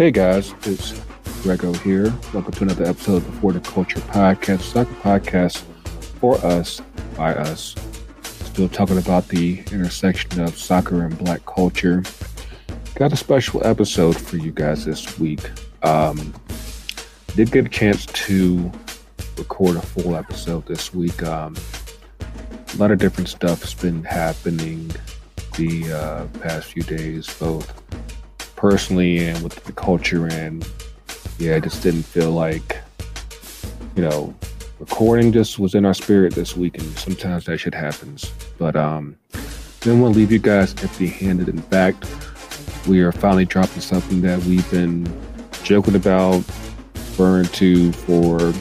Hey guys, it's Grego here. Welcome to another episode of the For the Culture Podcast, soccer podcast for us, by us. Still talking about the intersection of soccer and black culture. Got a special episode for you guys this week. Did get a chance to record a full episode this week. A lot of different stuff has been happening the past few days, both personally and with the culture, and I just didn't feel like recording. Just was in our spirit this week, and sometimes that shit happens, but didn't want to leave you guys empty-handed. In fact, we are finally dropping something that we've been joking about, referring to for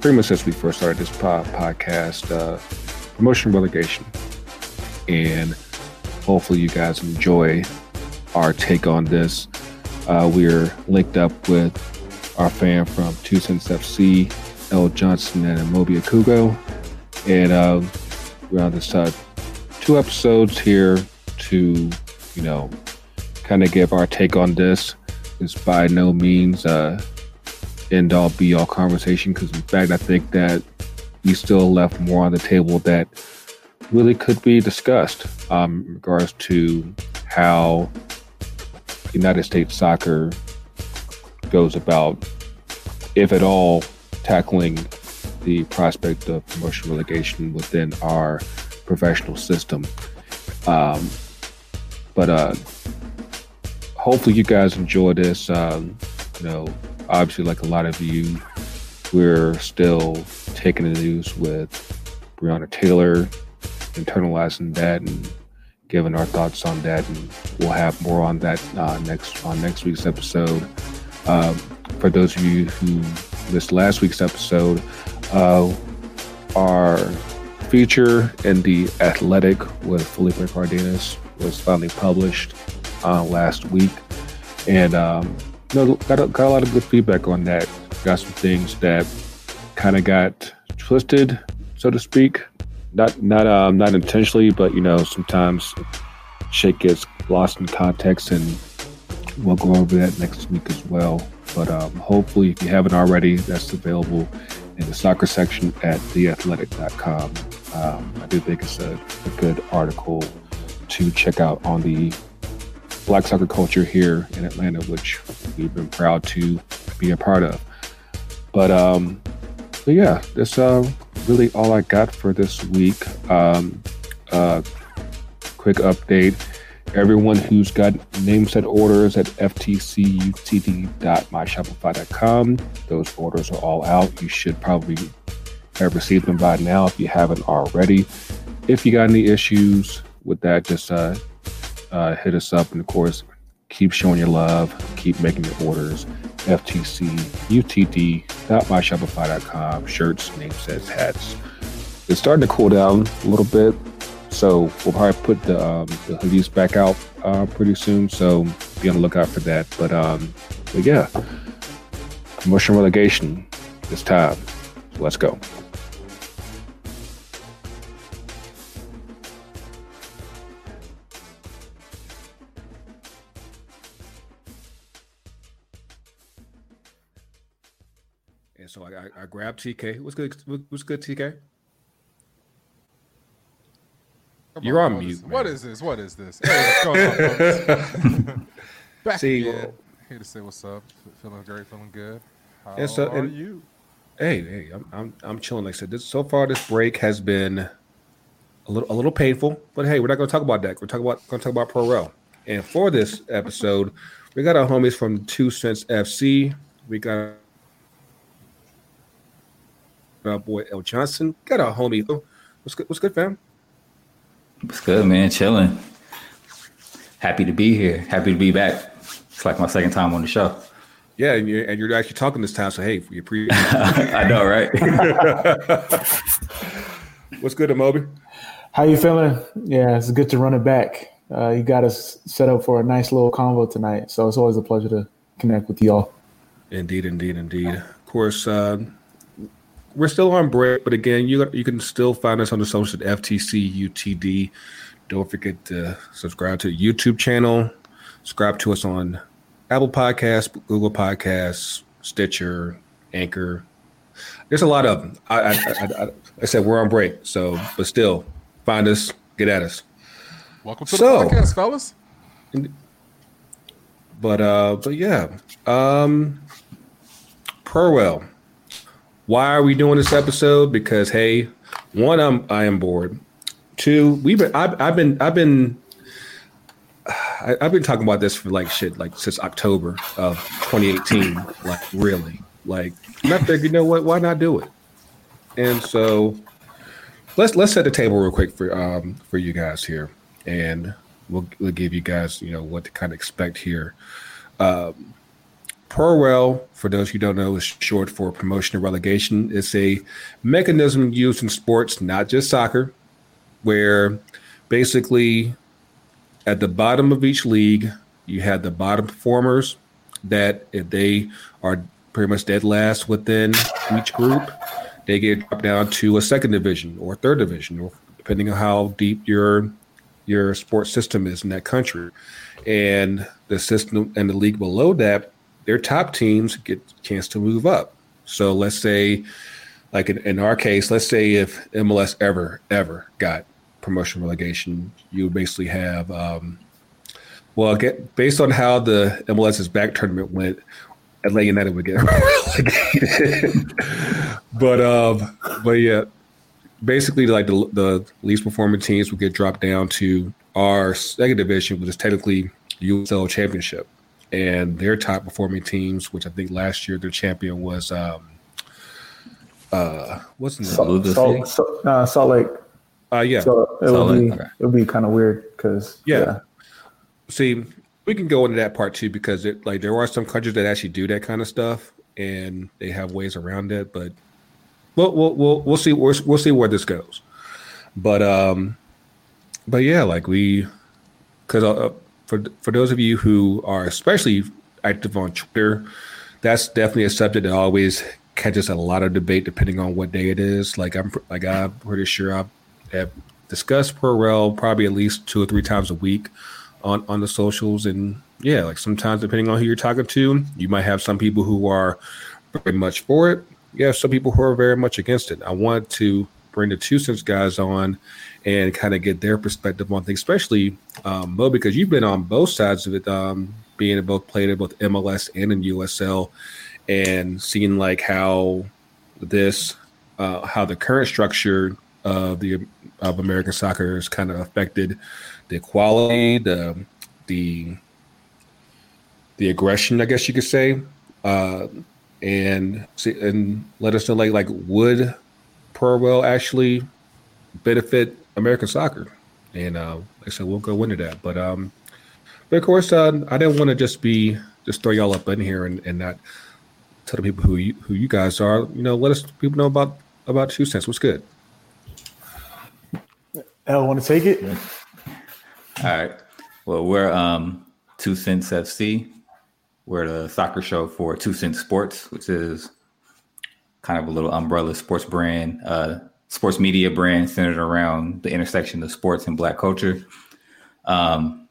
pretty much since we first started this podcast, promotion and relegation, and hopefully you guys enjoy our take on this. We're linked up with our fan from Two Cents FC, Elle Johnson and Omobi, and we're on this two episodes here to kind of give our take on this. It's by no means end all be all conversation, because in fact I think that we still left more on the table that really could be discussed in regards to how United States soccer goes about, if at all, tackling the prospect of promotion relegation within our professional system. But hopefully you guys enjoy this. Obviously, like a lot of you, we're still taking the news with Breonna Taylor, internalizing that and giving our thoughts on that, and we'll have more on that next week's episode. For those of you who missed last week's episode, our feature in The Athletic with Felipe Cardenas was finally published last week, and got a lot of good feedback on that. Got some things that kind of got twisted, so to speak. Not intentionally, but sometimes shit gets lost in context, and we'll go over that next week as well. But hopefully, if you haven't already, that's available in the soccer section at theathletic.com. I do think it's a good article to check out on the black soccer culture here in Atlanta, which we've been proud to be a part of. But yeah, that's really all I got for this week. Quick update. Everyone who's got name set orders at ftcutd.myshopify.com, those orders are all out. You should probably have received them by now if you haven't already. If you got any issues with that, just hit us up, and of course keep showing your love, keep making your orders. ftcutd.myshopify.com. shirts, name sets, hats. It's starting to cool down a little bit, so we'll probably put the hoodies back out pretty soon, so be on the lookout for that. But yeah, promotion relegation this time, so let's go. So I grabbed TK. What's good, TK? Come You're on mute. What is this? Hey, what's going on, folks? Back again. Here to say what's up. Feeling great. Feeling good. How are you? Hey, I'm chilling. Like I said, so far this break has been a little painful, but hey, we're not going to talk about that. We're going to talk about Pro Rel. And for this episode, we got our homies from Two Cents FC. We got our boy Elle Johnson, got our homie. What's good, fam? What's good, man? Chilling. Happy to be here. Happy to be back. It's like my second time on the show. Yeah, and you're actually talking this time, so hey, we appreciate it. I know, right? What's good, Omobi? How you feeling? Yeah, it's good to run it back. You got us set up for a nice little convo tonight, so it's always a pleasure to connect with y'all. Indeed. Of course, we're still on break, but again, you can still find us on the socials at FTCUTD. Don't forget to subscribe to the YouTube channel. Subscribe to us on Apple Podcasts, Google Podcasts, Stitcher, Anchor. There's a lot of them. I said we're on break, so but still, find us, get at us. Welcome to the podcast, fellas. But yeah, Perwell. Why are we doing this episode? Because hey, one, I am bored. Two, I've been talking about this for since October of 2018. Really. And I figured, you know what? Why not do it? And so let's set the table real quick for you guys here, and we'll give you guys what to kind of expect here. Perwell, for those who don't know, is short for promotion and relegation. It's a mechanism used in sports, not just soccer, where basically at the bottom of each league, you have the bottom performers that if they are pretty much dead last within each group, they get dropped down to a second division or third division, or depending on how deep your sports system is in that country. And the system and the league below that, their top teams get a chance to move up. So let's say, in our case, let's say if MLS ever got promotion relegation, you would basically have, based on how the MLS's back tournament went, Atlanta United would get relegated. But yeah, basically the least performing teams would get dropped down to our second division, which is technically USL Championship. And their top performing teams, which I think last year their champion was what's the name? Salt Lake. Yeah. So it would be kind of weird because yeah. See, we can go into that part too, because there are some countries that actually do that kind of stuff and they have ways around it. But we'll see. We'll see where this goes. But yeah, For those of you who are especially active on Twitter, that's definitely a subject that always catches a lot of debate depending on what day it is. I'm pretty sure I have discussed Perel probably at least 2 or 3 times a week on the socials. And yeah, sometimes depending on who you're talking to, you might have some people who are very much for it. You have some people who are very much against it. I want to bring the 2 Cents guys on and kind of get their perspective on things, especially Mo, because you've been on both sides of it, being both played in both MLS and in USL, and seeing how the current structure of American soccer has kind of affected the quality, the aggression, I guess you could say, and let us know would Perwell actually benefit American soccer, and like I said, we'll go into that. But of course, I didn't want to just throw y'all up in here and not tell the people who you guys are. Let us people know about 2 Cents. What's good? Elle, want to take it? Yeah. All right. Well, we're 2 Cents FC. We're the soccer show for 2 Cents Sports, which is kind of a little umbrella sports brand, sports media brand centered around the intersection of sports and Black culture. I'm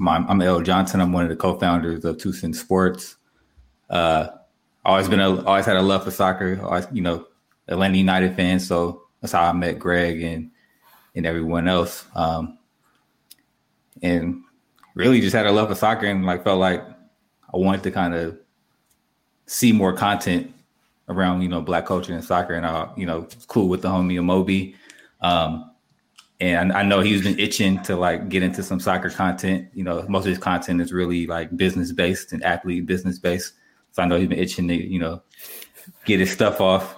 Elle Johnson. I'm one of the co-founders of Two Cents Sports. Always had a love for soccer. Always, Atlanta United fan, so that's how I met Greg and everyone else. And really just had a love for soccer and felt like I wanted to kind of see more content around, Black culture and soccer, and I, it's cool with the homie Omobi. And I know he's been itching to get into some soccer content. Most of his content is really business based and athlete business based. So I know he's been itching to, get his stuff off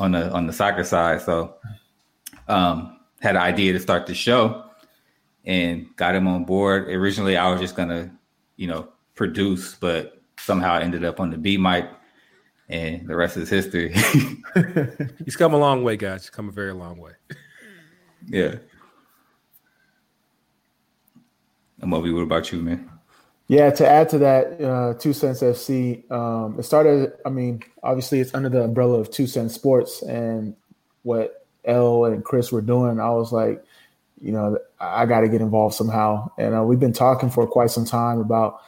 on the soccer side. So, had an idea to start the show and got him on board. Originally, I was just gonna, produce, but somehow I ended up on the B mic. And the rest is history. He's come a long way, guys. He's come a very long way. Yeah. Moby, what about you, man? Yeah, to add to that, 2 Cents FC, it started, obviously it's under the umbrella of 2 Cents Sports, and what Elle and Chris were doing, I was like, I got to get involved somehow. And we've been talking for quite some time about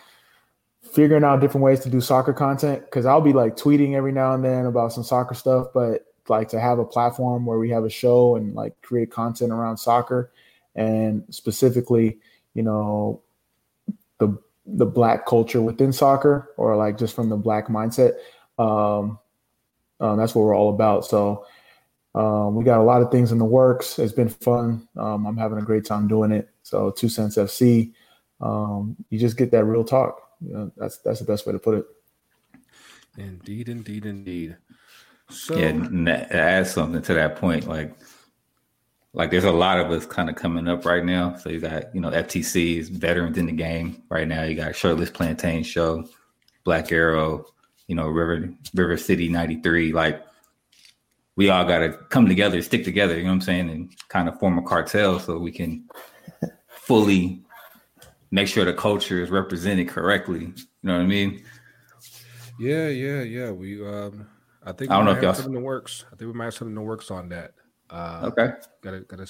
figuring out different ways to do soccer content, because I'll be like tweeting every now and then about some soccer stuff, but like to have a platform where we have a show and like create content around soccer, and specifically, you know, the Black culture within soccer, or like just from the Black mindset. That's what we're all about. So we got a lot of things in the works. It's been fun. I'm having a great time doing it. So Two Cents FC, you just get that real talk. You know, that's the best way to put it. Indeed, indeed, indeed. So yeah, add something to that point. Like there's a lot of us kind of coming up right now. So you got, you know, FTC is veterans in the game right now. You got Shirtless Plantain Show, Black Arrow, you know, River City 93. Like, we all got to come together, stick together, you know what I'm saying, and kind of form a cartel so we can fully make sure the culture is represented correctly. You know what I mean? Yeah. We, I think I don't know if y'all something in the works. I think we might have something in the works on that. Okay. Gotta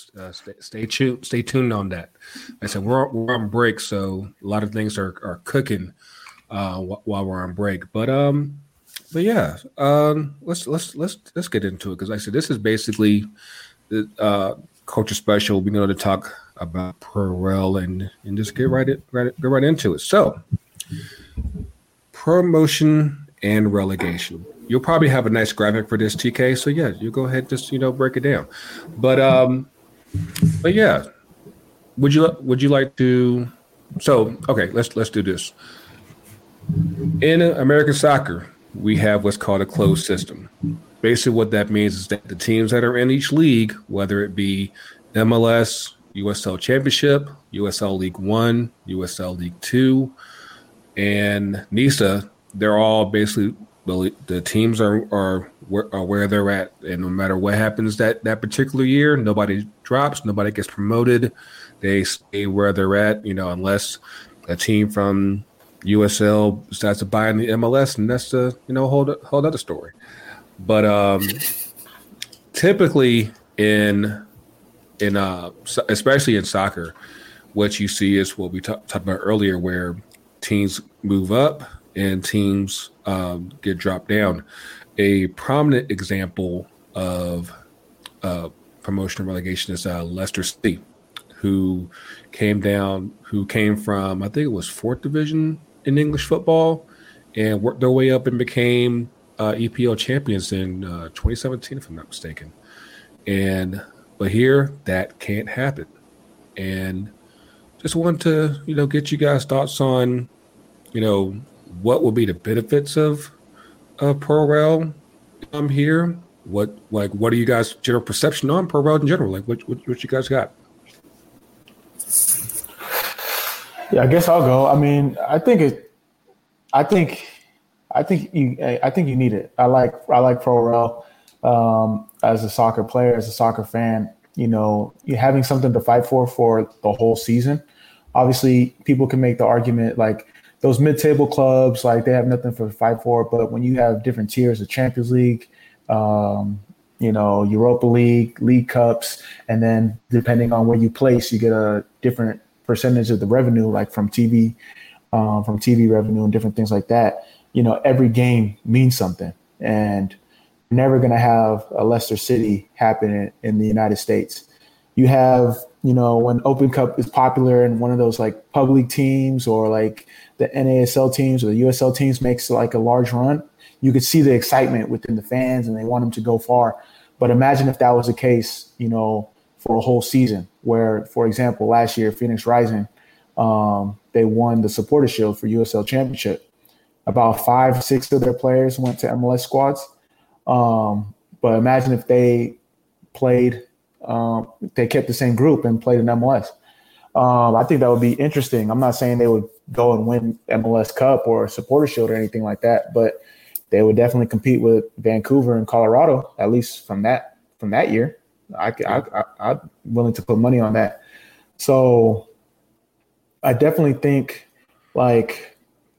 stay tuned on that. Like I said, we're on break, so a lot of things are cooking while we're on break. But yeah, let's get into it, because like I said, this is basically the culture special. We're going to talk about Pro-Rel and just get right into it. So, promotion and relegation. You'll probably have a nice graphic for this, TK. So yeah, you go ahead, just break it down. But yeah, would you like to? So okay, let's do this. In American soccer, we have what's called a closed system. Basically, what that means is that the teams that are in each league, whether it be MLS, USL Championship, USL League One, USL League Two, and NISA, they're all basically. The teams are where they're at, and no matter what happens that particular year, nobody drops, nobody gets promoted. They stay where they're at, unless a team from USL decides to buy in the MLS, and that's a whole other story. But typically in especially in soccer, what you see is what we talked about earlier, where teams move up and teams get dropped down. A prominent example of promotion and relegation is Leicester City, who came from, I think it was 4th division in English football, and worked their way up and became EPL champions in 2017, if I'm not mistaken. But here, that can't happen. And just wanted to, get you guys' thoughts on, what will be the benefits of Pro-Rel here? What are you guys' general perception on Pro-Rel in general? Like, what you guys got? Yeah, I guess I'll go. I mean, I think you need it. I like Pro-Rel as a soccer player, as a soccer fan. You're having something to fight for the whole season. Obviously, people can make the argument like, those mid-table clubs, like they have nothing to fight for. But when you have different tiers of Champions League, Europa League, League Cups, and then depending on where you place, you get a different percentage of the revenue, like from TV revenue and different things like that. Every game means something, and you're never going to have a Leicester City happen in the United States. You have, when Open Cup is popular and one of those like pub league teams or like the NASL teams or the USL teams makes like a large run, you could see the excitement within the fans and they want them to go far. But imagine if that was the case, for a whole season where, for example, last year, Phoenix Rising, they won the Supporters' Shield for USL Championship. About 5-6 of their players went to MLS squads. But imagine if they played – they kept the same group and played in MLS. I think that would be interesting. I'm not saying they would go and win MLS Cup or Supporters' Shield or anything like that, but they would definitely compete with Vancouver and Colorado, at least from that year. I'm willing to put money on that. So I definitely think like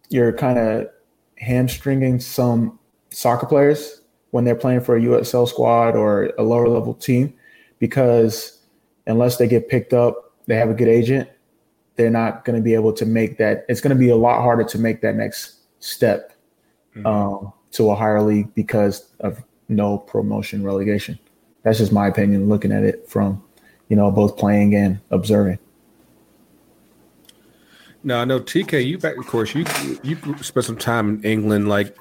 you're kind of hamstringing some soccer players when they're playing for a USL squad or a lower level team. Because unless they get picked up, they have a good agent, they're not going to be able to make that. It's going to be a lot harder to make that next step to a higher league because of no promotion relegation. That's just my opinion, looking at it from, you know, both playing and observing. Now, I know, TK, you spent some time in England. Like,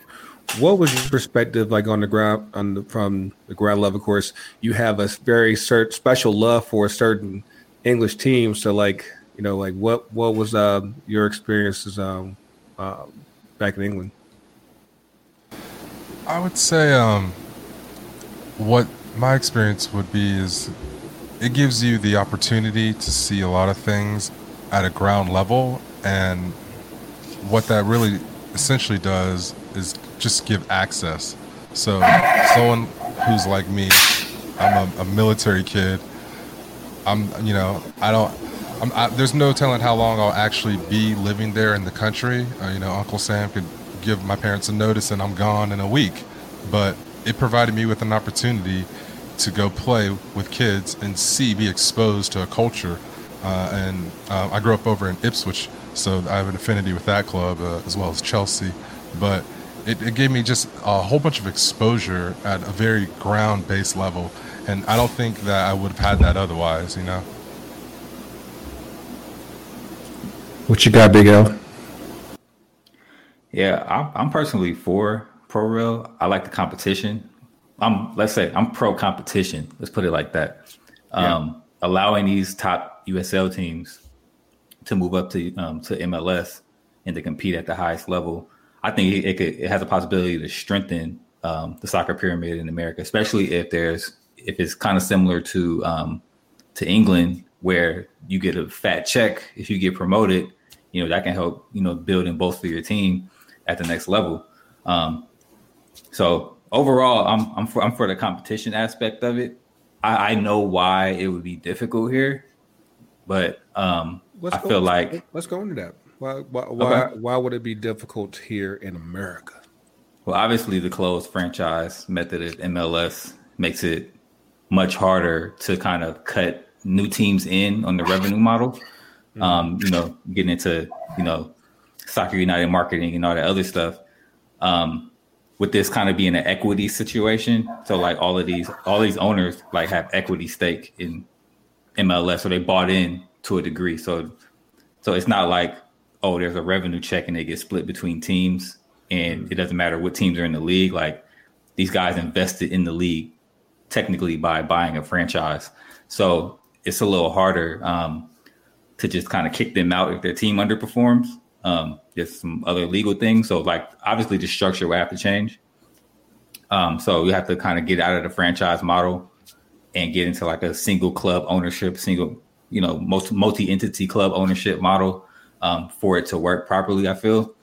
what was your perspective, like, on the ground, from the ground level? Of course, you have a very special love for a certain English team. So, like, you know, like, what was your experiences back in England? I would say what my experience would be is it gives you the opportunity to see a lot of things at a ground level, and what that really essentially does is just give access. So someone who's like me, I'm a military kid. There's no telling how long I'll actually be living there in the country. Uncle Sam could give my parents a notice and I'm gone in a week, but it provided me with an opportunity to go play with kids and be exposed to a culture. I grew up over in Ipswich, so I have an affinity with that club as well as Chelsea. But it gave me just a whole bunch of exposure at a very ground-based level, and I don't think that I would have had that otherwise, you know. What you got, Big L? Yeah, I'm personally for pro-rail. I like the competition. I'm pro-competition. Let's put it like that. Allowing these top USL teams to move up to MLS and to compete at the highest level, I think it has a possibility to strengthen the soccer pyramid in America, especially if it's kind of similar to England, where you get a fat check if you get promoted. You know, that can help, you know, build and bolster your team at the next level. So overall, I'm for the competition aspect of it. I know why it would be difficult here, but let's go into that. Why would it be difficult here in America? Well, obviously, the closed franchise method of MLS makes it much harder to kind of cut new teams in on the revenue model. Getting into, Soccer United marketing and all that other stuff. With this kind of being an equity situation. So like all these owners like have equity stake in MLS. So they bought in to a degree. So it's not like, oh, there's a revenue check and they get split between teams and it doesn't matter what teams are in the league. Like these guys invested in the league technically by buying a franchise. So it's a little harder to just kind of kick them out if their team underperforms. There's some other legal things. So like, obviously the structure will have to change. So you have to kind of get out of the franchise model and get into like a single club ownership, multi-entity club ownership model, for it to work properly. I feel,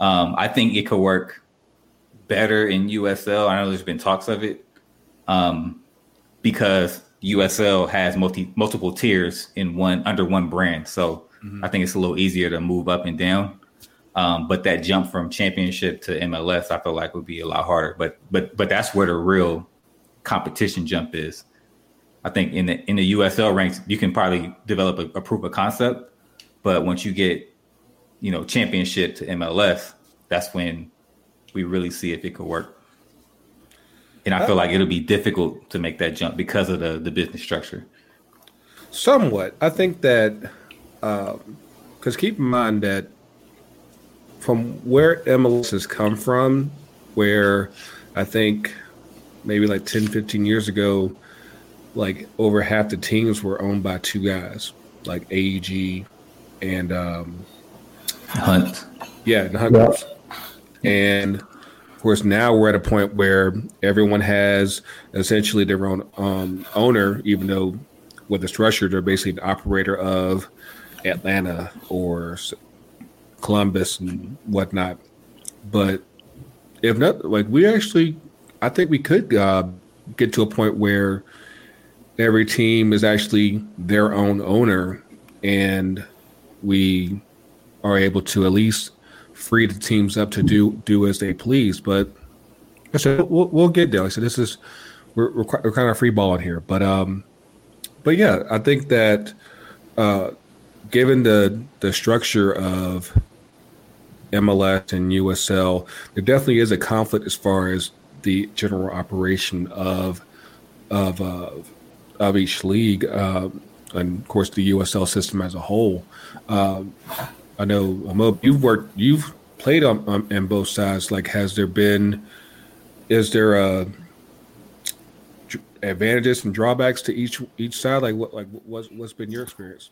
I think it could work better in USL. I know there's been talks of it, because USL has multiple tiers in under one brand. So, I think it's a little easier to move up and down. But that jump from championship to MLS, I feel like would be a lot harder, but that's where the real competition jump is. I think in the USL ranks, you can probably develop a proof of concept, but once you get, championship to MLS, that's when we really see if it could work. And I feel like it'll be difficult to make that jump because of the business structure. Somewhat. I think that, because keep in mind that from where MLS has come from, where I think maybe like 10, 15 years ago, like over half the teams were owned by two guys, like AEG and Hunt. Yeah, and Hunt. Yep. And of course, now we're at a point where everyone has essentially their own owner, even though with the structure, they're basically an operator of Atlanta or Columbus and whatnot. But if not, like I think we could get to a point where every team is actually their own owner and we are able to at least free the teams up to do as they please. But so we'll get there. So this is, we're kind of free balling here, but yeah, I think that, given the structure of MLS and USL, there definitely is a conflict as far as the general operation of each league, and of course the USL system as a whole. I know, Omobi, you've played on both sides. Like, is there advantages and drawbacks to each side? What's been your experience?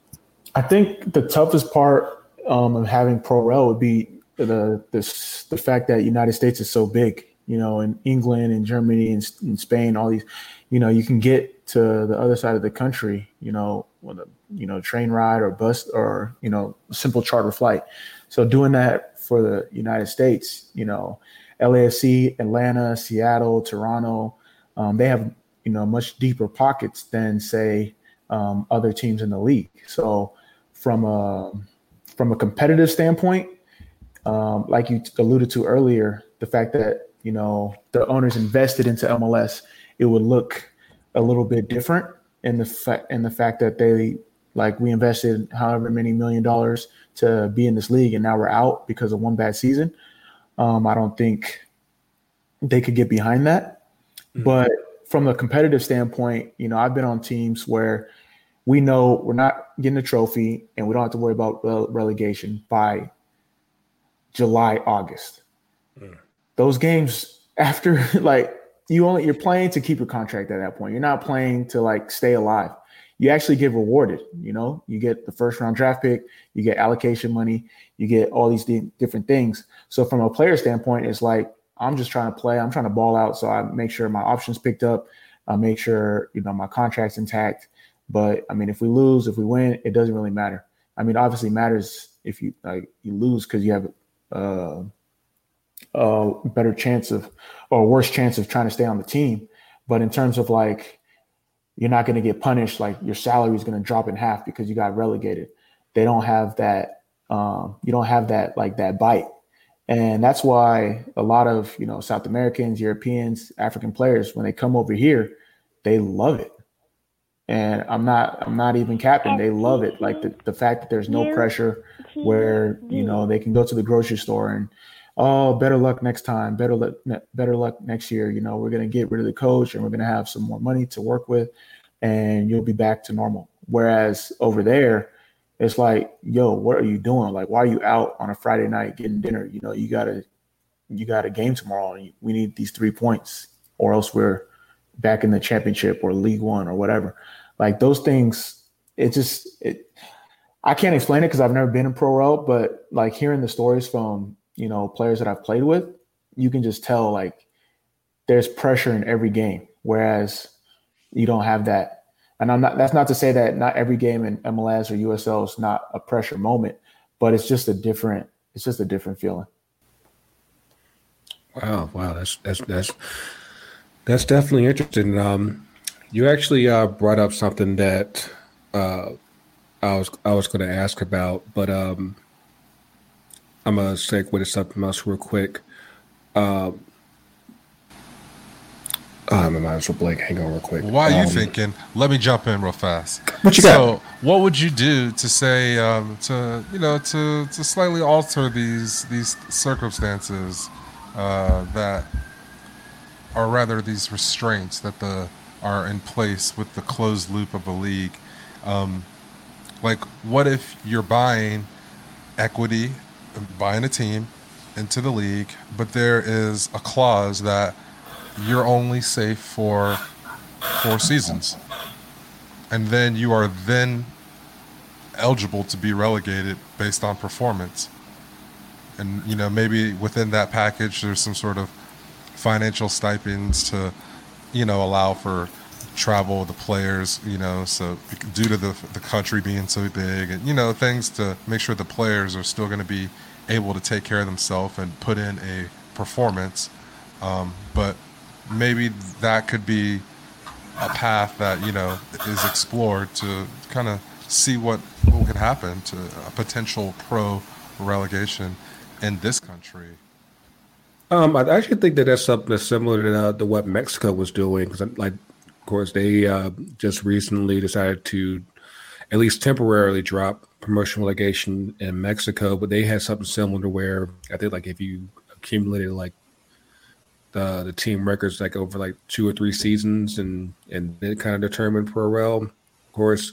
I think the toughest part of having pro rel would be the fact that United States is so big, you know, and England and Germany and Spain, all these, you know, you can get to the other side of the country, you know, with a, you know, train ride or bus or, you know, simple charter flight. So doing that for the United States, you know, LAFC, Atlanta, Seattle, Toronto, they have, you know, much deeper pockets than, say, other teams in the league. So from a competitive standpoint, like you alluded to earlier, the fact that, you know, the owners invested into MLS, it would look a little bit different in the fact that they, like, we invested however many $1 million to be in this league and now we're out because of one bad season. I don't think they could get behind that. Mm-hmm. But from a competitive standpoint, you know, I've been on teams where we know we're not getting a trophy and we don't have to worry about relegation by July, August. Mm. Those games after, like, you're playing to keep your contract at that point. You're not playing to, like, stay alive. You actually get rewarded, you know. You get the first round draft pick, you get allocation money, you get all these different things. So from a player standpoint, it's like, I'm just trying to play. I'm trying to ball out. So I make sure my options picked up. I make sure, you know, my contract's intact. But I mean, if we lose, if we win, it doesn't really matter. I mean, obviously it matters if you lose because you have a better chance of, or worse chance of, trying to stay on the team. But in terms of, like, you're not going to get punished. Like, your salary is going to drop in half because you got relegated. They don't have that. You don't have that, like, that bite. And that's why a lot of, you know, South Americans, Europeans, African players, when they come over here, they love it. And I'm not even capping. They love it. Like, the fact that there's no pressure where, you know, they can go to the grocery store and, oh, better luck next time, better luck next year. You know, we're going to get rid of the coach and we're going to have some more money to work with and you'll be back to normal. Whereas over there, it's like, yo, what are you doing? Like, why are you out on a Friday night getting dinner? You know, you got a game tomorrow and we need these 3 points or else we're back in the championship or League One or whatever. Like, those things, I can't explain it because I've never been in pro rel, but, like, hearing the stories from, you know, players that I've played with, you can just tell, like, there's pressure in every game, whereas you don't have that. And that's not to say that not every game in MLS or USL is not a pressure moment, but it's just a different feeling. Wow. That's definitely interesting. You actually brought up something that I was going to ask about, but I'm going to segue to something else real quick. My mind's a blank. Hang on real quick. While you thinking, let me jump in real fast. What you got? So, what would you do to say to slightly alter these circumstances that are, rather, these restraints that are in place with the closed loop of a league? Like, what if you're buying equity, buying a team into the league, but there is a clause that you're only safe for 4 seasons, and then you are then eligible to be relegated based on performance? And, you know, maybe within that package there's some sort of financial stipends to, you know, allow for travel of the players, you know, so due to the country being so big, and, you know, things to make sure the players are still going to be able to take care of themselves and put in a performance, but maybe that could be a path that, you know, is explored to kind of see what could happen to a potential pro relegation in this country. I actually think that that's something that's similar to what Mexico was doing, because, like, of course, they just recently decided to at least temporarily drop promotion relegation in Mexico, but they had something similar to where I think like if you accumulated like the team records like over like 2 or 3 seasons and then kind of determined pro rel. Of course,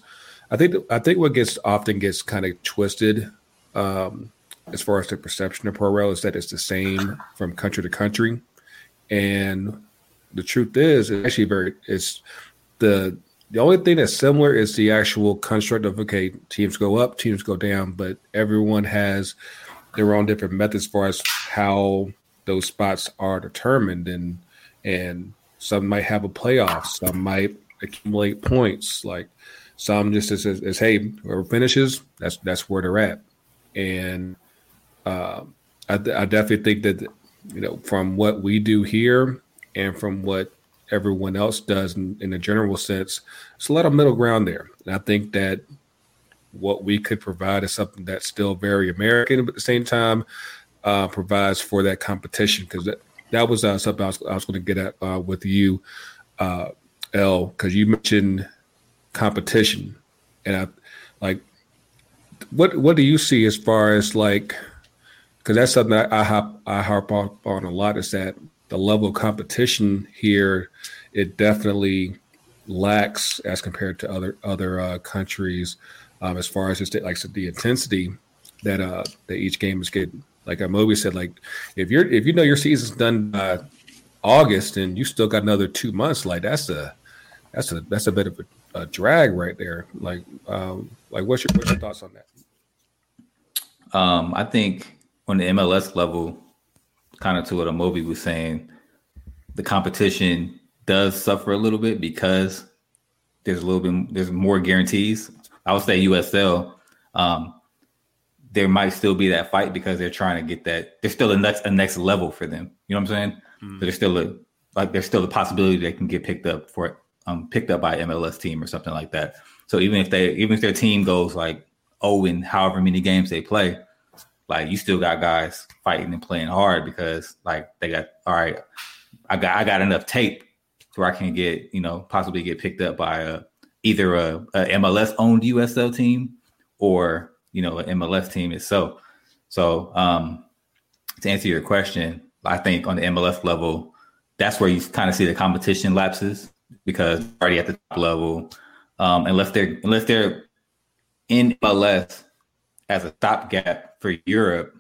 I think what often gets kind of twisted as far as the perception of pro rel is that it's the same from country to country, and the truth is it's actually the only thing that's similar is the actual construct of, okay, teams go up, teams go down, but everyone has their own different methods as far as how those spots are determined. And some might have a playoff. Some might accumulate points. Like some just as hey, whoever finishes, that's where they're at. And I definitely think that, you know, from what we do here and from what everyone else does in a general sense, it's a lot of middle ground there. And I think that what we could provide is something that's still very American, but at the same time provides for that competition, because that was something I was going to get at with you, Elle, because you mentioned competition. And what do you see as far as like, because that's something that I harp on a lot, is that the level of competition here, it definitely lacks as compared to other countries, as far as just the intensity that each game is getting. Like Omobi said, like if you know your season's done by August and you still got another 2 months, like that's a bit of a drag right there. Like what's your thoughts on that? I think on the MLS level, kind of to what Omobi was saying, the competition does suffer a little bit because there's more guarantees. I would say USL, there might still be that fight because they're trying to get that. There's still a next level for them. You know what I'm saying? Mm-hmm. So there's still a possibility they can get picked up by an MLS team or something like that. So even if their team goes like 0 in however many games they play, like you still got guys fighting and playing hard because like they got, all right, I got enough tape to where I can get, you know, possibly get picked up by either a MLS owned USL team or, you know, an MLS team itself. So to answer your question, I think on the MLS level, that's where you kind of see the competition lapses because they're already at the top level, unless they're in MLS as a stopgap for Europe.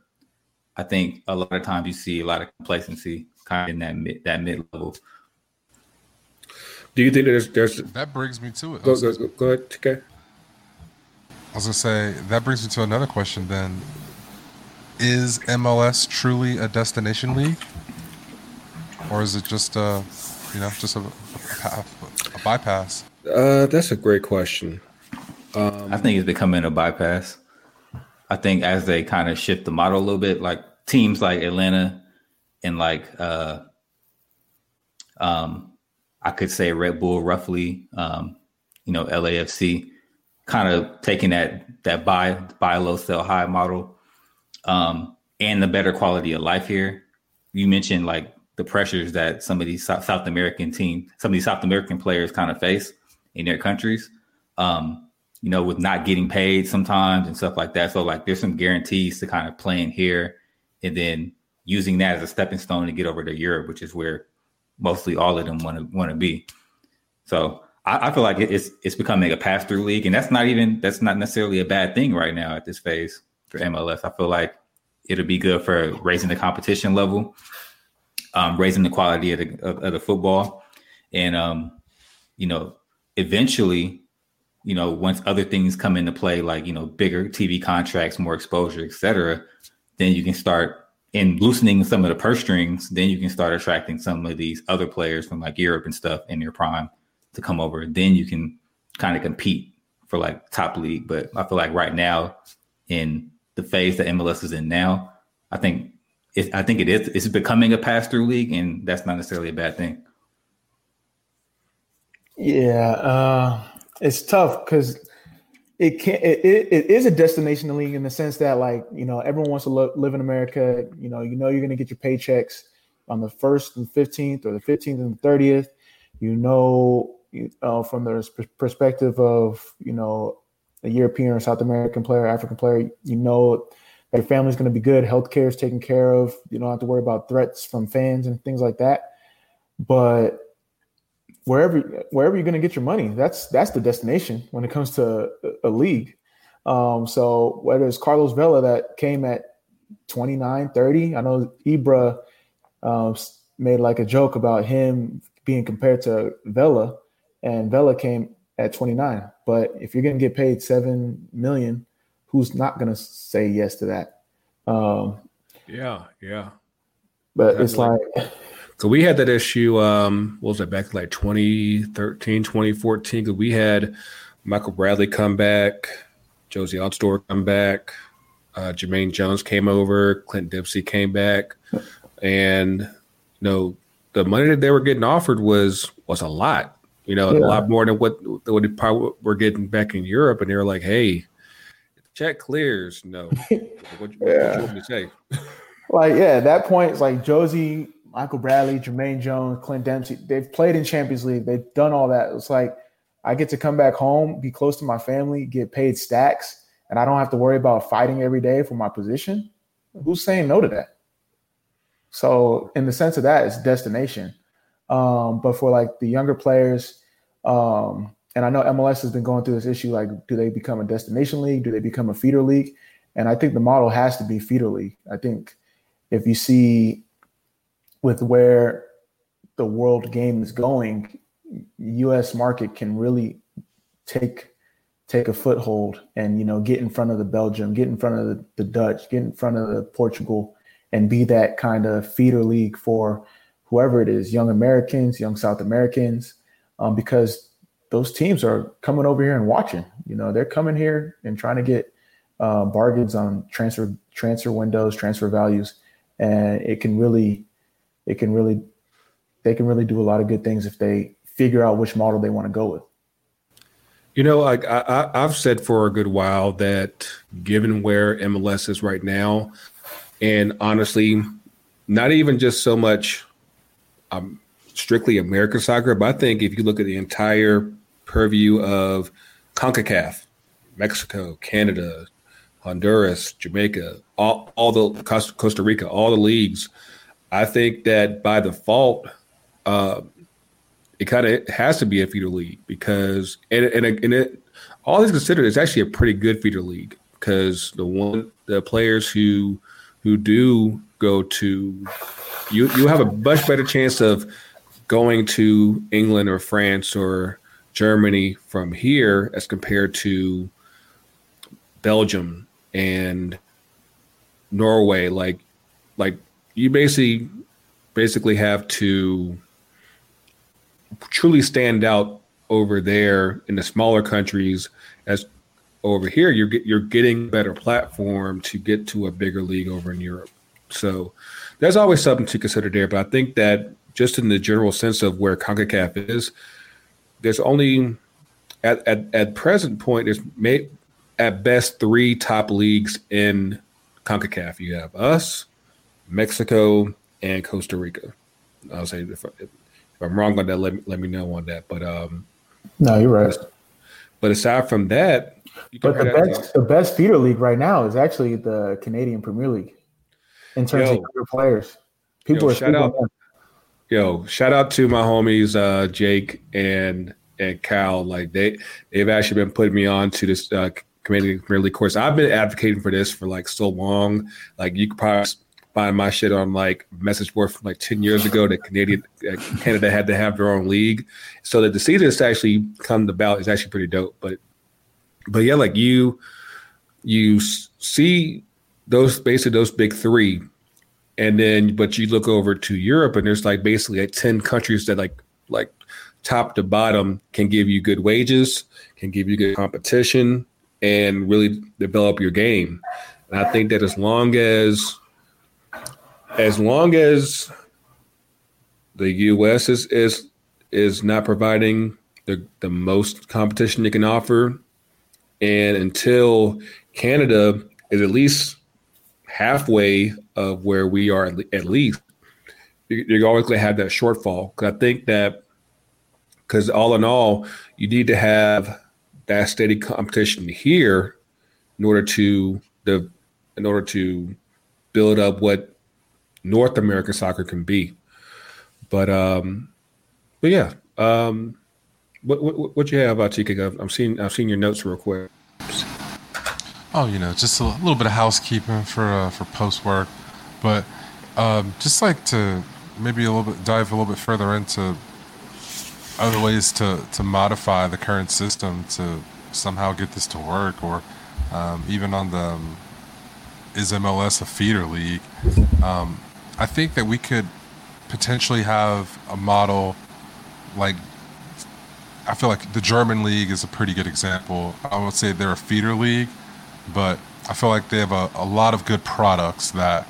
I think a lot of times you see a lot of complacency kind of in that mid level. Do you think there's that brings me to it? Go ahead, TK. I was gonna say that brings me to another question. Then, is MLS truly a destination league, or is it just a bypass? That's a great question. I think it's becoming a bypass. I think as they kind of shift the model a little bit, like teams like Atlanta and like I could say Red Bull roughly, LAFC, kind of taking that buy low, sell high model, and the better quality of life here. You mentioned like the pressures that some of these South American players kind of face in their countries. You know, with not getting paid sometimes and stuff like that. So like there's some guarantees to kind of playing here and then using that as a stepping stone to get over to Europe, which is where mostly all of them want to be. So I feel like it's becoming a pass-through league, and that's not necessarily a bad thing right now at this phase for MLS. I feel like it'll be good for raising the competition level, raising the quality of the football, and eventually, you know, once other things come into play, like, you know, bigger TV contracts, more exposure, et cetera, then you can start in loosening some of the purse strings. Then you can start attracting some of these other players from like Europe and stuff in their prime to come over. Then you can kind of compete for like top league. But I feel like right now in the phase that MLS is in now, I think it is. It's becoming a pass through league, and that's not necessarily a bad thing. Yeah. It's tough because it is a destination league in the sense that, like, you know, everyone wants to live in America. You know you're going to get your paychecks on the 1st and 15th or the 15th and 30th. You know, from the perspective of, you know, a European or South American player, African player, you know that your family's going to be good. Healthcare is taken care of. You don't have to worry about threats from fans and things like that. But wherever you're going to get your money, that's the destination when it comes to a league. So whether it's Carlos Vela that came at 29, 30, I know Ibra made like a joke about him being compared to Vela, and Vela came at 29. But if you're going to get paid $7 million, who's not going to say yes to that? Yeah. But definitely. It's like, so we had that issue, what was that, back like 2013, 2014? Because we had Michael Bradley come back, Josie Altidore come back, Jermaine Jones came over, Clint Dempsey came back. And, the money that they were getting offered was a lot, a lot more than what they probably were getting back in Europe. And they were like, hey, the check clears. No. What you want me to say? At that point, it's like Josie, Michael Bradley, Jermaine Jones, Clint Dempsey, they've played in Champions League. They've done all that. It's like I get to come back home, be close to my family, get paid stacks, and I don't have to worry about fighting every day for my position. Who's saying no to that? So in the sense of that, it's destination. But for the younger players, and I know MLS has been going through this issue, do they become a destination league? Do they become a feeder league? And I think the model has to be feeder league. I think if you see – with where the world game is going, U.S. market can really take a foothold and, get in front of the Belgium, get in front of the Dutch, get in front of the Portugal, and be that kind of feeder league for whoever it is, young Americans, young South Americans, because those teams are coming over here and watching. They're coming here and trying to get bargains on transfer windows, transfer values, and they can really do a lot of good things if they figure out which model they want to go with. I've said for a good while that given where MLS is right now, and honestly, not even just so much strictly American soccer, but I think if you look at the entire purview of CONCACAF, Mexico, Canada, Honduras, Jamaica, all the Costa Rica, all the leagues, I think that by default, it kind of has to be a feeder league because, and it, all things considered, it's actually a pretty good feeder league because the players who do go to, you have a much better chance of going to England or France or Germany from here as compared to Belgium and Norway, you basically have to truly stand out over there in the smaller countries. As over here, you're getting a better platform to get to a bigger league over in Europe. So there's always something to consider there. But I think that just in the general sense of where CONCACAF is, there's only at present point there's at best three top leagues in CONCACAF. You have us, Mexico, and Costa Rica. I'll say if I'm wrong on that, let me know on that. But no, you're right. But aside from that, the best feeder league right now is actually the Canadian Premier League in terms of your players. People are shout out to my homies Jake and Kyle. They've actually been putting me on to this Canadian Premier League course. I've been advocating for this for so long. You could probably find my shit on message board from 10 years ago that Canada had to have their own league. So that to see this actually come about is actually pretty dope. But yeah, you see those big three, and then but you look over to Europe and there's basically 10 countries that top to bottom can give you good wages, can give you good competition, and really develop your game. And I think that as long as the U.S. is not providing the most competition it can offer, and until Canada is at least halfway of where we are, at least, you're always going to have that shortfall. Because all in all, you need to have that steady competition here in order to build up what North American soccer can be. But yeah. What you have about TK? I've seen your notes real quick. Oh, just a little bit of housekeeping for post work, but just like to maybe dive a little bit further into other ways to modify the current system to somehow get this to work, or even on the is MLS a feeder league? I think that we could potentially have a model like, I feel like the German league is a pretty good example. I would say they're a feeder league, but I feel like they have a lot of good products that,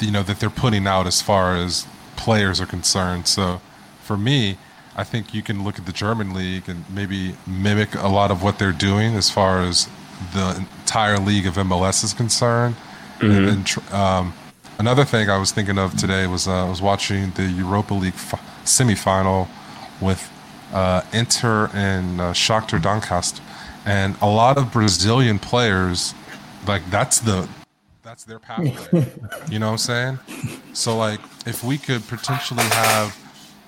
that they're putting out as far as players are concerned. So for me, I think you can look at the German league and maybe mimic a lot of what they're doing as far as the entire league of MLS is concerned. Mm-hmm. And then, another thing I was thinking of today was I was watching the Europa League semifinal with Inter and Shakhtar Donetsk, and a lot of Brazilian players, like that's their pathway. You know what I'm saying? So like if we could potentially have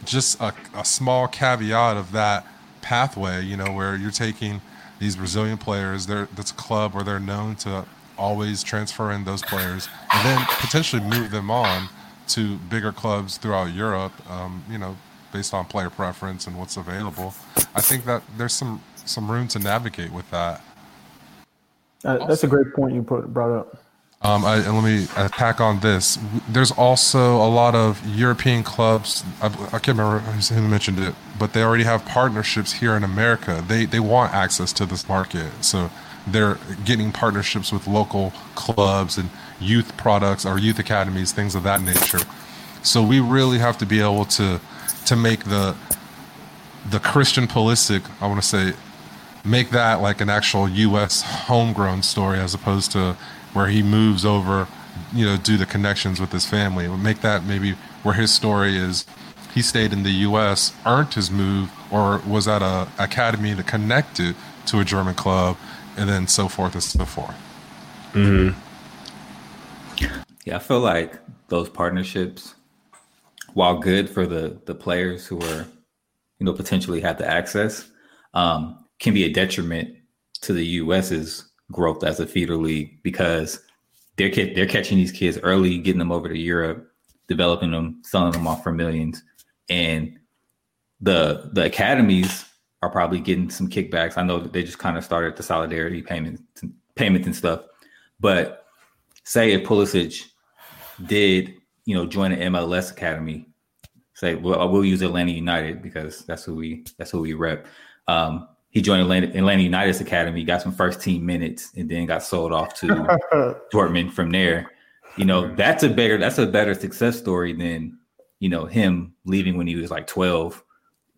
just a small caveat of that pathway, where you're taking these Brazilian players, that's a club where they're known to always transfer in those players, and then potentially move them on to bigger clubs throughout Europe. Based on player preference and what's available. I think that there's some room to navigate with that. That's a great point you brought up. And let me tack on this. There's also a lot of European clubs. I can't remember who mentioned it, but they already have partnerships here in America. They want access to this market. So they're getting partnerships with local clubs and youth products or youth academies, things of that nature. So we really have to be able to make the Christian Pulisic, I want to say, make that like an actual U.S. homegrown story as opposed to where he moves over, due to connections with his family. We'll make that maybe where his story is he stayed in the U.S., earned his move, or was at a academy that connected to a German club, and then so forth and so forth. Mm-hmm. Yeah, I feel like those partnerships, while good for the players who are, potentially have the access, can be a detriment to the U.S.'s growth as a feeder league, because they're catching these kids early, getting them over to Europe, developing them, selling them off for millions, and the academies are probably getting some kickbacks. I know that they just kind of started the solidarity payments and stuff, but say if Pulisic did join an MLS academy. Say, well, we'll use Atlanta United because that's who we rep. He joined Atlanta United's academy, got some first team minutes, and then got sold off to Dortmund from there. That's a better success story than him leaving when he was like 12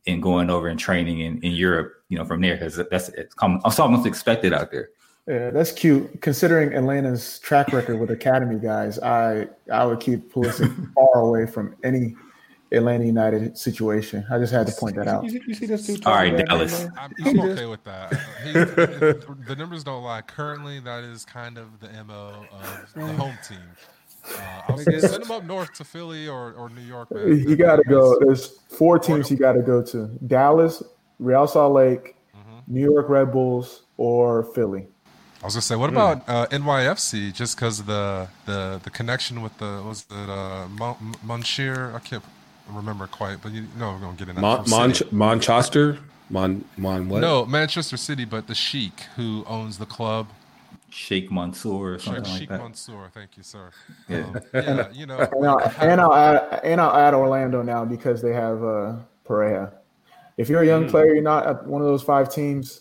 and going over and training in Europe. From there, because it's almost expected out there. Yeah, that's cute. Considering Atlanta's track record with academy guys, I would keep Pulisic far away from any Atlanta United situation. I just had to point that out. You see this dude? All right, Dallas. I'm okay with that. The numbers don't lie. Currently, that is kind of the MO of the home team. I'll send him up north to Philly or New York. Man. You got to go. There's four teams you got to go to. Dallas, Real Salt Lake, New York Red Bulls, or Philly. I was gonna say, what about NYFC? Just because the connection with Mansour? I can't remember quite, but we're gonna get into Manchester. What? No, Manchester City, but the Sheikh who owns the club, Sheikh Mansour or something like that. Sheikh Mansour, thank you, sir. Yeah, I'll add Orlando now because they have Pereira. If you're a young player, you're not at one of those five teams,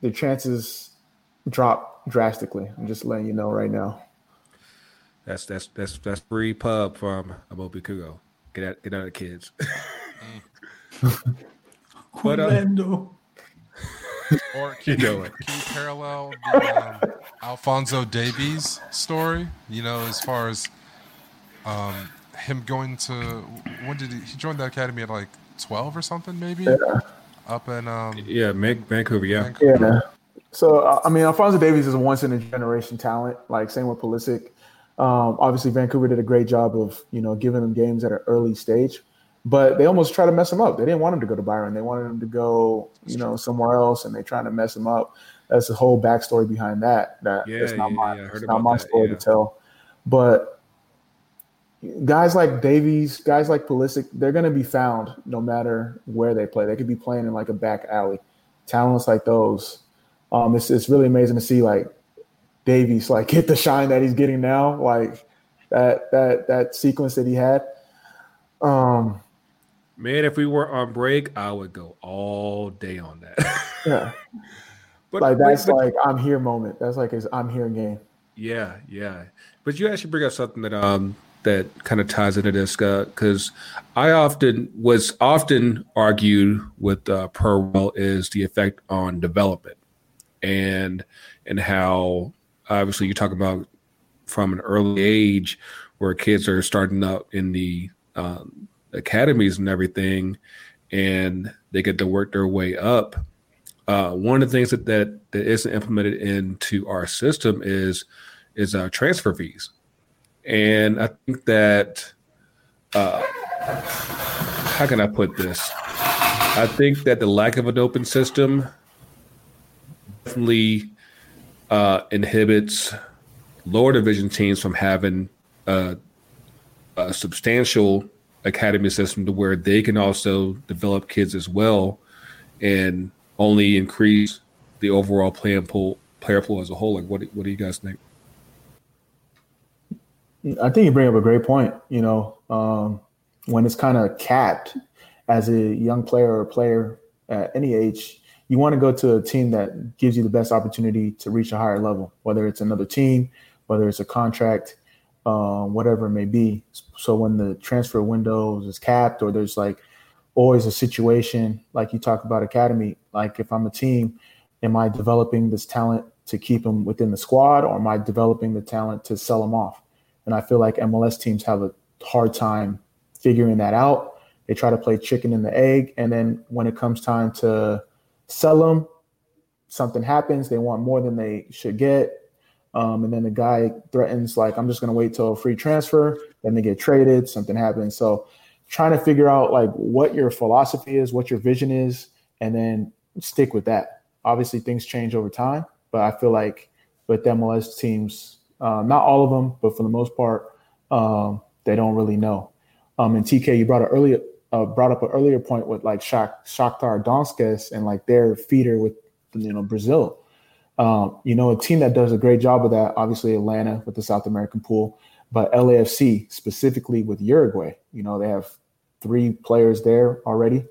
the chances drop drastically. I'm just letting you know right now. That's free pub from Omobi. Get out of the kids. Orlando. Or can you parallel the Alphonso Davies story? As far as him going to, when did he joined the academy at like 12 or something maybe? Yeah. up in Vancouver, yeah. Vancouver. Yeah. So I mean, Alphonso Davies is a once in a generation talent. Like same with Pulisic. Obviously, Vancouver did a great job of giving them games at an early stage, but they almost tried to mess him up. They didn't want him to go to Byron. They wanted him to go somewhere else, and they're trying to mess him up. That's the whole backstory behind that. That's not my story to tell, but. Guys like Davies, guys like Pulisic, they're going to be found no matter where they play. They could be playing in like a back alley. Talents like those, it's really amazing to see like Davies like get the shine that he's getting now, like that sequence that he had. Man, if we were on break, I would go all day on that. Yeah, but like I'm here moment. That's like his I'm here game. Yeah, yeah. But you actually bring up something that that kind of ties into this, because I was often argued with Pearl is the effect on development, and how obviously you talk about from an early age where kids are starting out in the academies and everything, and they get to work their way up. One of the things that isn't implemented into our system is transfer fees. And I think that, how can I put this? I think that the lack of an open system definitely inhibits lower division teams from having a substantial academy system to where they can also develop kids as well and only increase the overall player pool as a whole. Like, what do you guys think? I think you bring up a great point. When it's kind of capped as a young player or player at any age, you want to go to a team that gives you the best opportunity to reach a higher level, whether it's another team, whether it's a contract, whatever it may be. So when the transfer window is capped or there's like always a situation, like you talk about academy, like if I'm a team, am I developing this talent to keep them within the squad or am I developing the talent to sell them off? And I feel like MLS teams have a hard time figuring that out. They try to play chicken and the egg. And then when it comes time to sell them, something happens. They want more than they should get. And then the guy threatens, like, I'm just going to wait till a free transfer. Then they get traded. Something happens. So trying to figure out, like, what your philosophy is, what your vision is, and then stick with that. Obviously, things change over time. But I feel like with MLS teams – not all of them, but for the most part, they don't really know. And TK, you brought up an earlier point with like Shakhtar Donetsk and like their feeder with Brazil. A team that does a great job of that, obviously Atlanta with the South American pool, but LAFC specifically with Uruguay. They have 3 players there already,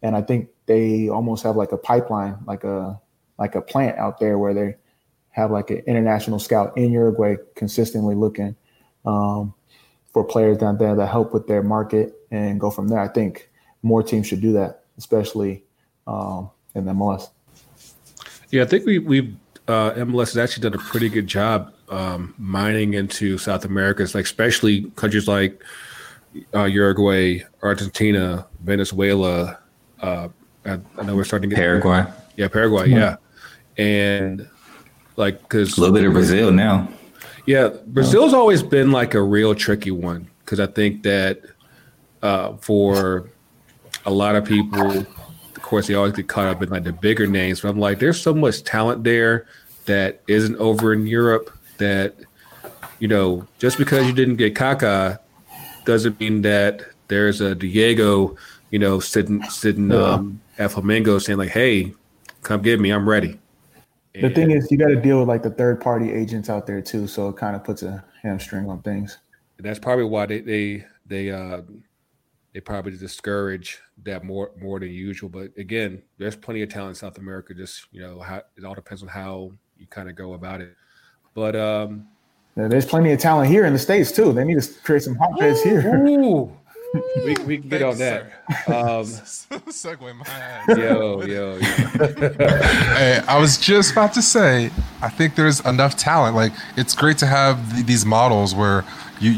and I think they almost have like a pipeline, like a plant out there where they have like an international scout in Uruguay consistently looking for players down there that help with their market and go from there. I think more teams should do that, especially in MLS. Yeah, I think we've MLS has actually done a pretty good job mining into South America. It's like especially countries like Uruguay, Argentina, Venezuela. I know we're starting to get Paraguay. Yeah, Paraguay. Yeah, and. Like, 'cause a little bit of Brazil now. Yeah, Brazil's always been like a real tricky one because I think that for a lot of people, of course, they always get caught up in like the bigger names. But I'm like, there's so much talent there that isn't over in Europe that, just because you didn't get Kaká doesn't mean that there's a Diego, sitting at Flamengo saying like, hey, come get me, I'm ready. The thing is, you got to deal with like the third-party agents out there too, so it kind of puts a hamstring on things. That's probably why they probably discourage that more than usual. But again, there's plenty of talent in South America. Just how, it all depends on how you kind of go about it. But there's plenty of talent here in the States too. They need to create some hotbeds here. Ooh. We can get on that. Segway my ass. Yo. Hey, I was just about to say, I think there's enough talent. Like, it's great to have these models where you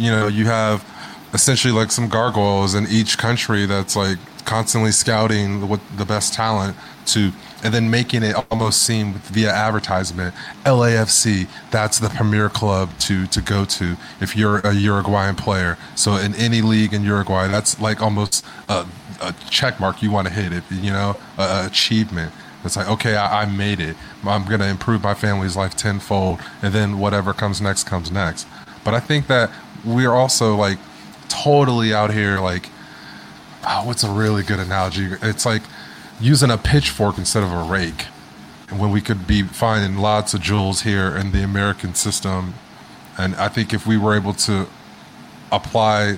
have essentially like some gargoyles in each country that's like constantly scouting what the best talent to, and then making it almost seem via advertisement, LAFC, that's the premier club to go to if you're a Uruguayan player. So in any league in Uruguay, that's like almost a check mark you want to hit, it, you know, achievement. It's like, okay, I made it. I'm going to improve my family's life tenfold, and then whatever comes next comes next. But I think that we're also like totally out here like, oh, what's a really good analogy? It's like using a pitchfork instead of a rake, and when we could be finding lots of jewels here in the American system. And I think if we were able to apply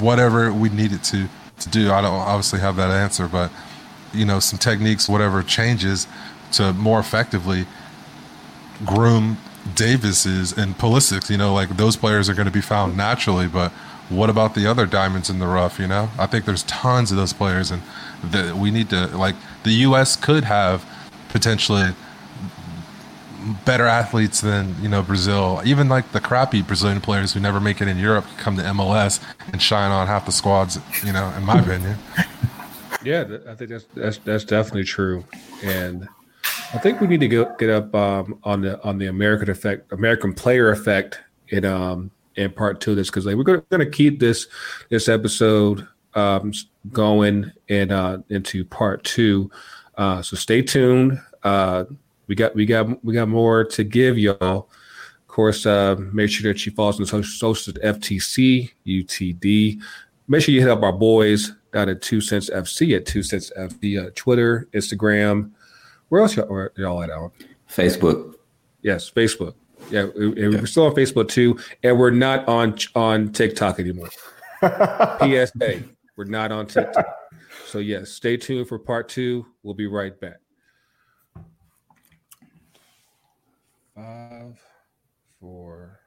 whatever we needed to do, I don't obviously have that answer, but you know, some techniques, whatever changes to more effectively groom Davises and Pulisic, you know, like those players are going to be found naturally, but what about the other diamonds in the rough, you know? I think there's tons of those players, and we need to, like, the U.S. could have potentially better athletes than, you know, Brazil. Even, like, the crappy Brazilian players who never make it in Europe come to MLS and shine on half the squads, you know, in my opinion. Yeah, I think that's definitely true, and I think we need to get up on the American effect, American player effect in part two of this, because like we're going to keep this episode going and into part two, so stay tuned. We got more to give y'all. Of course, make sure that you follow us on the socials at FTC UTD. Make sure you hit up our boys down at 2 Cents FC at 2 Cents FC Twitter, Instagram. Where else y'all at, Alan? Facebook. Yes, Facebook. Yeah, we're still on Facebook too, and we're not on TikTok anymore. PSA, we're not on TikTok. So yes, stay tuned for part two. We'll be right back. 5, 4.